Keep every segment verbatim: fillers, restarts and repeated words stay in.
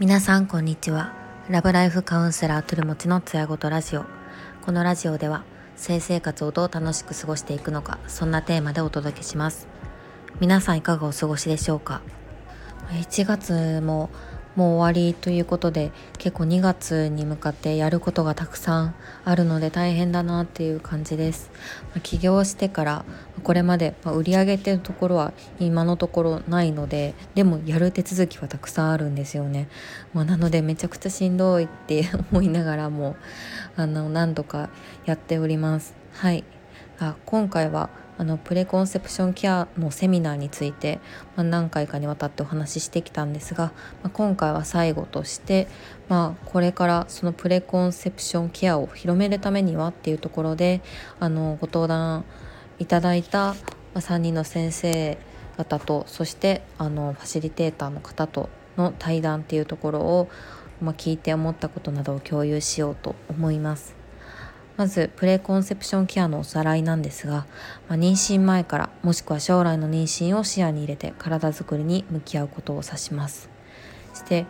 皆さんこんにちは。ラブライフカウンセラー鶴持のつやごとラジオ。このラジオでは性生活をどう楽しく過ごしていくのか、そんなテーマでお届けします。皆さんいかがお過ごしでしょうか。いちがつももう終わりということで、結構にがつに向かってやることがたくさんあるので大変だなっていう感じです。起業してからこれまで売り上げっていうところは今のところないので、でもやる手続きはたくさんあるんですよね。まあ、なのでめちゃくちゃしんどいって思いながらもあの何度かやっております。はい。あ、今回はあのプレコンセプションケアのセミナーについて、まあ、何回かにわたってお話ししてきたんですが、まあ、今回は最後として、まあ、これからそのプレコンセプションケアを広めるためにはっていうところであのご登壇いただいたさんにんの先生方と、そしてあのファシリテーターの方との対談っていうところを、まあ、聞いて思ったことなどを共有しようと思います。まずプレコンセプションケアのおさらいなんですが、まあ、妊娠前からもしくは将来の妊娠を視野に入れて体づくりに向き合うことを指します。そして、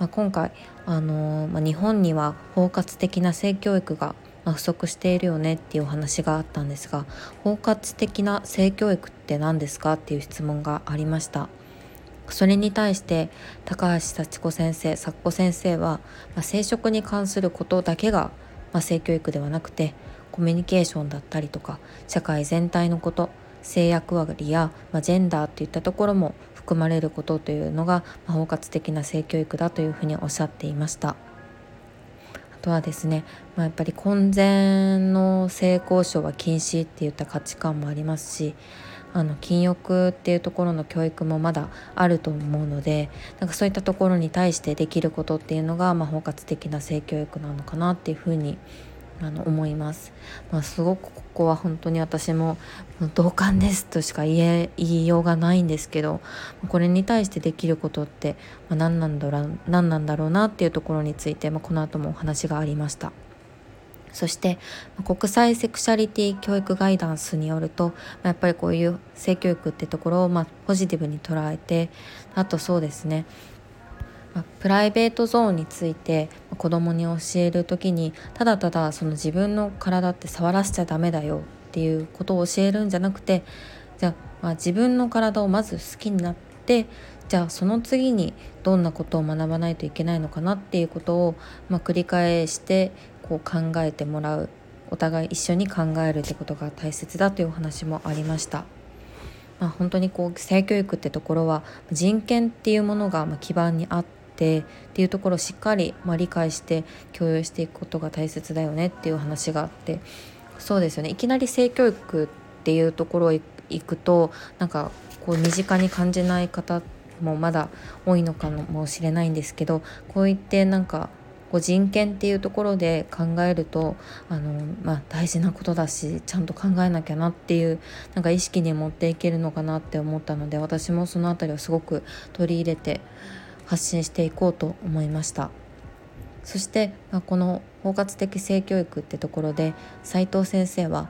まあ、今回、あのーまあ、日本には包括的な性教育が不足しているよねっていうお話があったんですが、包括的な性教育って何ですかっていう質問がありました。それに対して高橋幸子先生、幸子先生は、まあ、生殖に関することだけがまあ、性教育ではなくて、コミュニケーションだったりとか社会全体のこと、性役割や、まあ、ジェンダーといったところも含まれることというのが、まあ、包括的な性教育だというふうにおっしゃっていました。あとはですね、まあ、やっぱり婚前の性交渉は禁止っていった価値観もありますし、あの禁欲っていうところの教育もまだあると思うので、なんかそういったところに対してできることっていうのが、まあ、包括的な性教育なのかなっていうふうにあの思います。まあ、すごくここは本当に私も同感ですとしか言え、言いようがないんですけど、これに対してできることって何なんだろう、何なんだろうなっていうところについて、まあ、この後もお話がありました。そして国際セクシャリティ教育ガイダンスによると、やっぱりこういう性教育ってところをまあポジティブに捉えて、あとそうですね、プライベートゾーンについて子供に教えるときに、ただただその自分の体って触らせちゃダメだよっていうことを教えるんじゃなくて、じゃあ、まあ自分の体をまず好きになって、じゃあその次にどんなことを学ばないといけないのかなっていうことをまあ繰り返してこう考えてもらう、お互い一緒に考えるってことが大切だというお話もありました。まあ、本当にこう性教育ってところは人権っていうものが基盤にあってっていうところをしっかりまあ理解して共有していくことが大切だよねっていう話があって、そうですよね、いきなり性教育っていうところへ行くと、なんかこう身近に感じない方もまだ多いのかもしれないんですけど、こういってなんかこう人権っていうところで考えると、あの、まあ、大事なことだしちゃんと考えなきゃなっていう、なんか意識に持っていけるのかなって思ったので、私もそのあたりをすごく取り入れて発信していこうと思いました。そして、まあ、この包括的性教育ってところで斉藤先生は、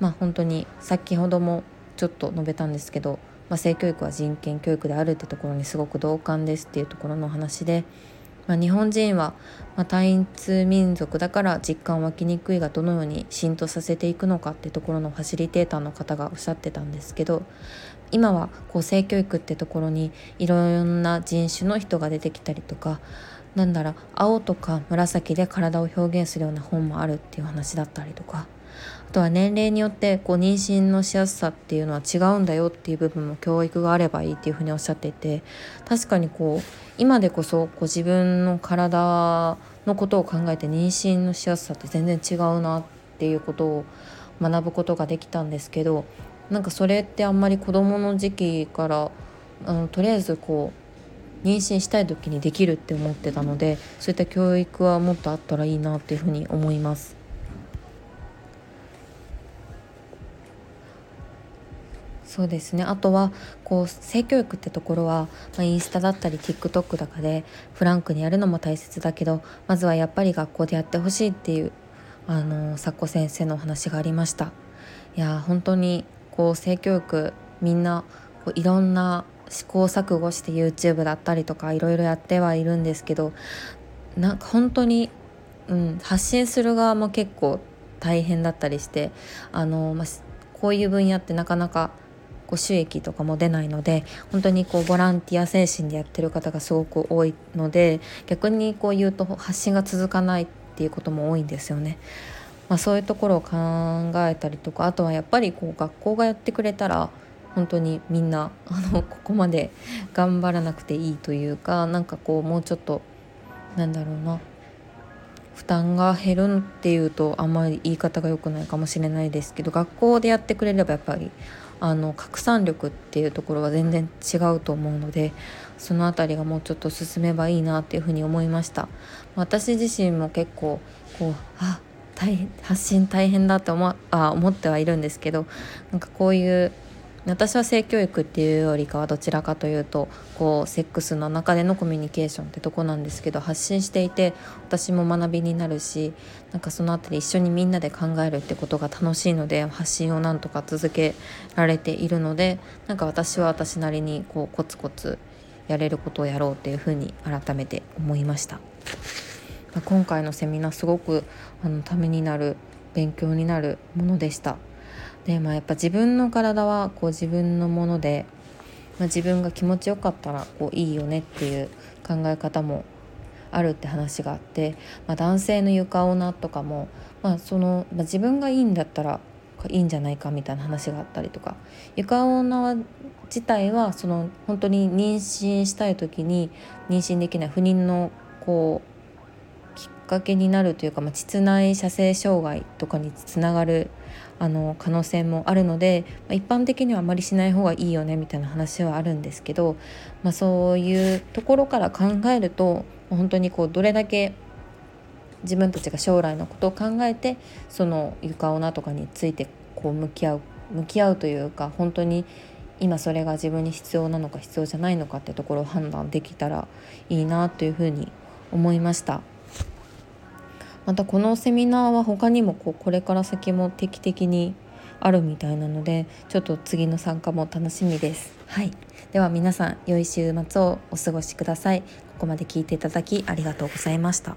まあ、本当に先ほどもちょっと述べたんですけど、まあ、性教育は人権教育であるってところにすごく同感ですっていうところの話で、まあ、日本人は単一民族だから実感湧きにくいがどのように浸透させていくのかってところのファシリテーターの方がおっしゃってたんですけど、今はこう性教育ってところにいろんな人種の人が出てきたりとか、なんだろう、青とか紫で体を表現するような本もあるっていう話だったりとか、あとは年齢によってこう妊娠のしやすさっていうのは違うんだよっていう部分も教育があればいいっていうふうにおっしゃっていて、確かにこう今でこそこう自分の体のことを考えて妊娠のしやすさって全然違うなっていうことを学ぶことができたんですけど、なんかそれってあんまり子どもの時期からあのとりあえずこう妊娠したい時にできるって思ってたので、そういった教育はもっとあったらいいなっていうふうに思います。そうですね、あとはこう性教育ってところは、まあ、インスタだったり TikTok だかでフランクにやるのも大切だけど、まずはやっぱり学校でやってほしいっていうあの佐子先生のお話がありました。いや本当にこう性教育みんなこういろんな試行錯誤して YouTube だったりとかいろいろやってはいるんですけど、なんか本当に、うん、発信する側も結構大変だったりして、あの、まあ、こういう分野ってなかなかこう収益とかも出ないので、本当にこうボランティア精神でやってる方がすごく多いので、逆にこう言うと発信が続かないっていうことも多いんですよね。まあ、そういうところを考えたりとか、あとはやっぱりこう学校がやってくれたら本当にみんなあのここまで頑張らなくていいというか、なんかこうもうちょっとなんだろうな、負担が減るっていうとあんまり言い方が良くないかもしれないですけど、学校でやってくれればやっぱりあの拡散力っていうところは全然違うと思うので、そのあたりがもうちょっと進めばいいなっていうふうに思いました。私自身も結構こうあ大変発信大変だって思、あ、思ってはいるんですけど、なんかこういう私は性教育っていうよりかはどちらかというとこうセックスの中でのコミュニケーションってとこなんですけど、発信していて私も学びになるし、なんかそのあたり一緒にみんなで考えるってことが楽しいので、発信をなんとか続けられているので、なんか私は私なりにこうコツコツやれることをやろうっていうふうに改めて思いました。今回のセミナーすごくあのためになる、勉強になるものでした。で、まあ、やっぱ自分の体はこう自分のもので、まあ、自分が気持ちよかったらこういいよねっていう考え方もあるって話があって、まあ、男性の床女とかも、まあそのまあ、自分がいいんだったらいいんじゃないかみたいな話があったりとか、床女自体はその本当に妊娠したい時に妊娠できない不妊のこうきっかけになるというか、まあ、膣内射精障害とかにつながるあの可能性もあるので、まあ、一般的にはあまりしない方がいいよねみたいな話はあるんですけど、まあ、そういうところから考えると本当にこうどれだけ自分たちが将来のことを考えてその床女とかについてこう向き合う向き合うというか、本当に今それが自分に必要なのか必要じゃないのかってところを判断できたらいいなというふうに思いました。またこのセミナーは他にも こうこれから先も定期的にあるみたいなので、ちょっと次の参加も楽しみです。はい、では皆さん良い週末をお過ごしください。ここまで聞いていただきありがとうございました。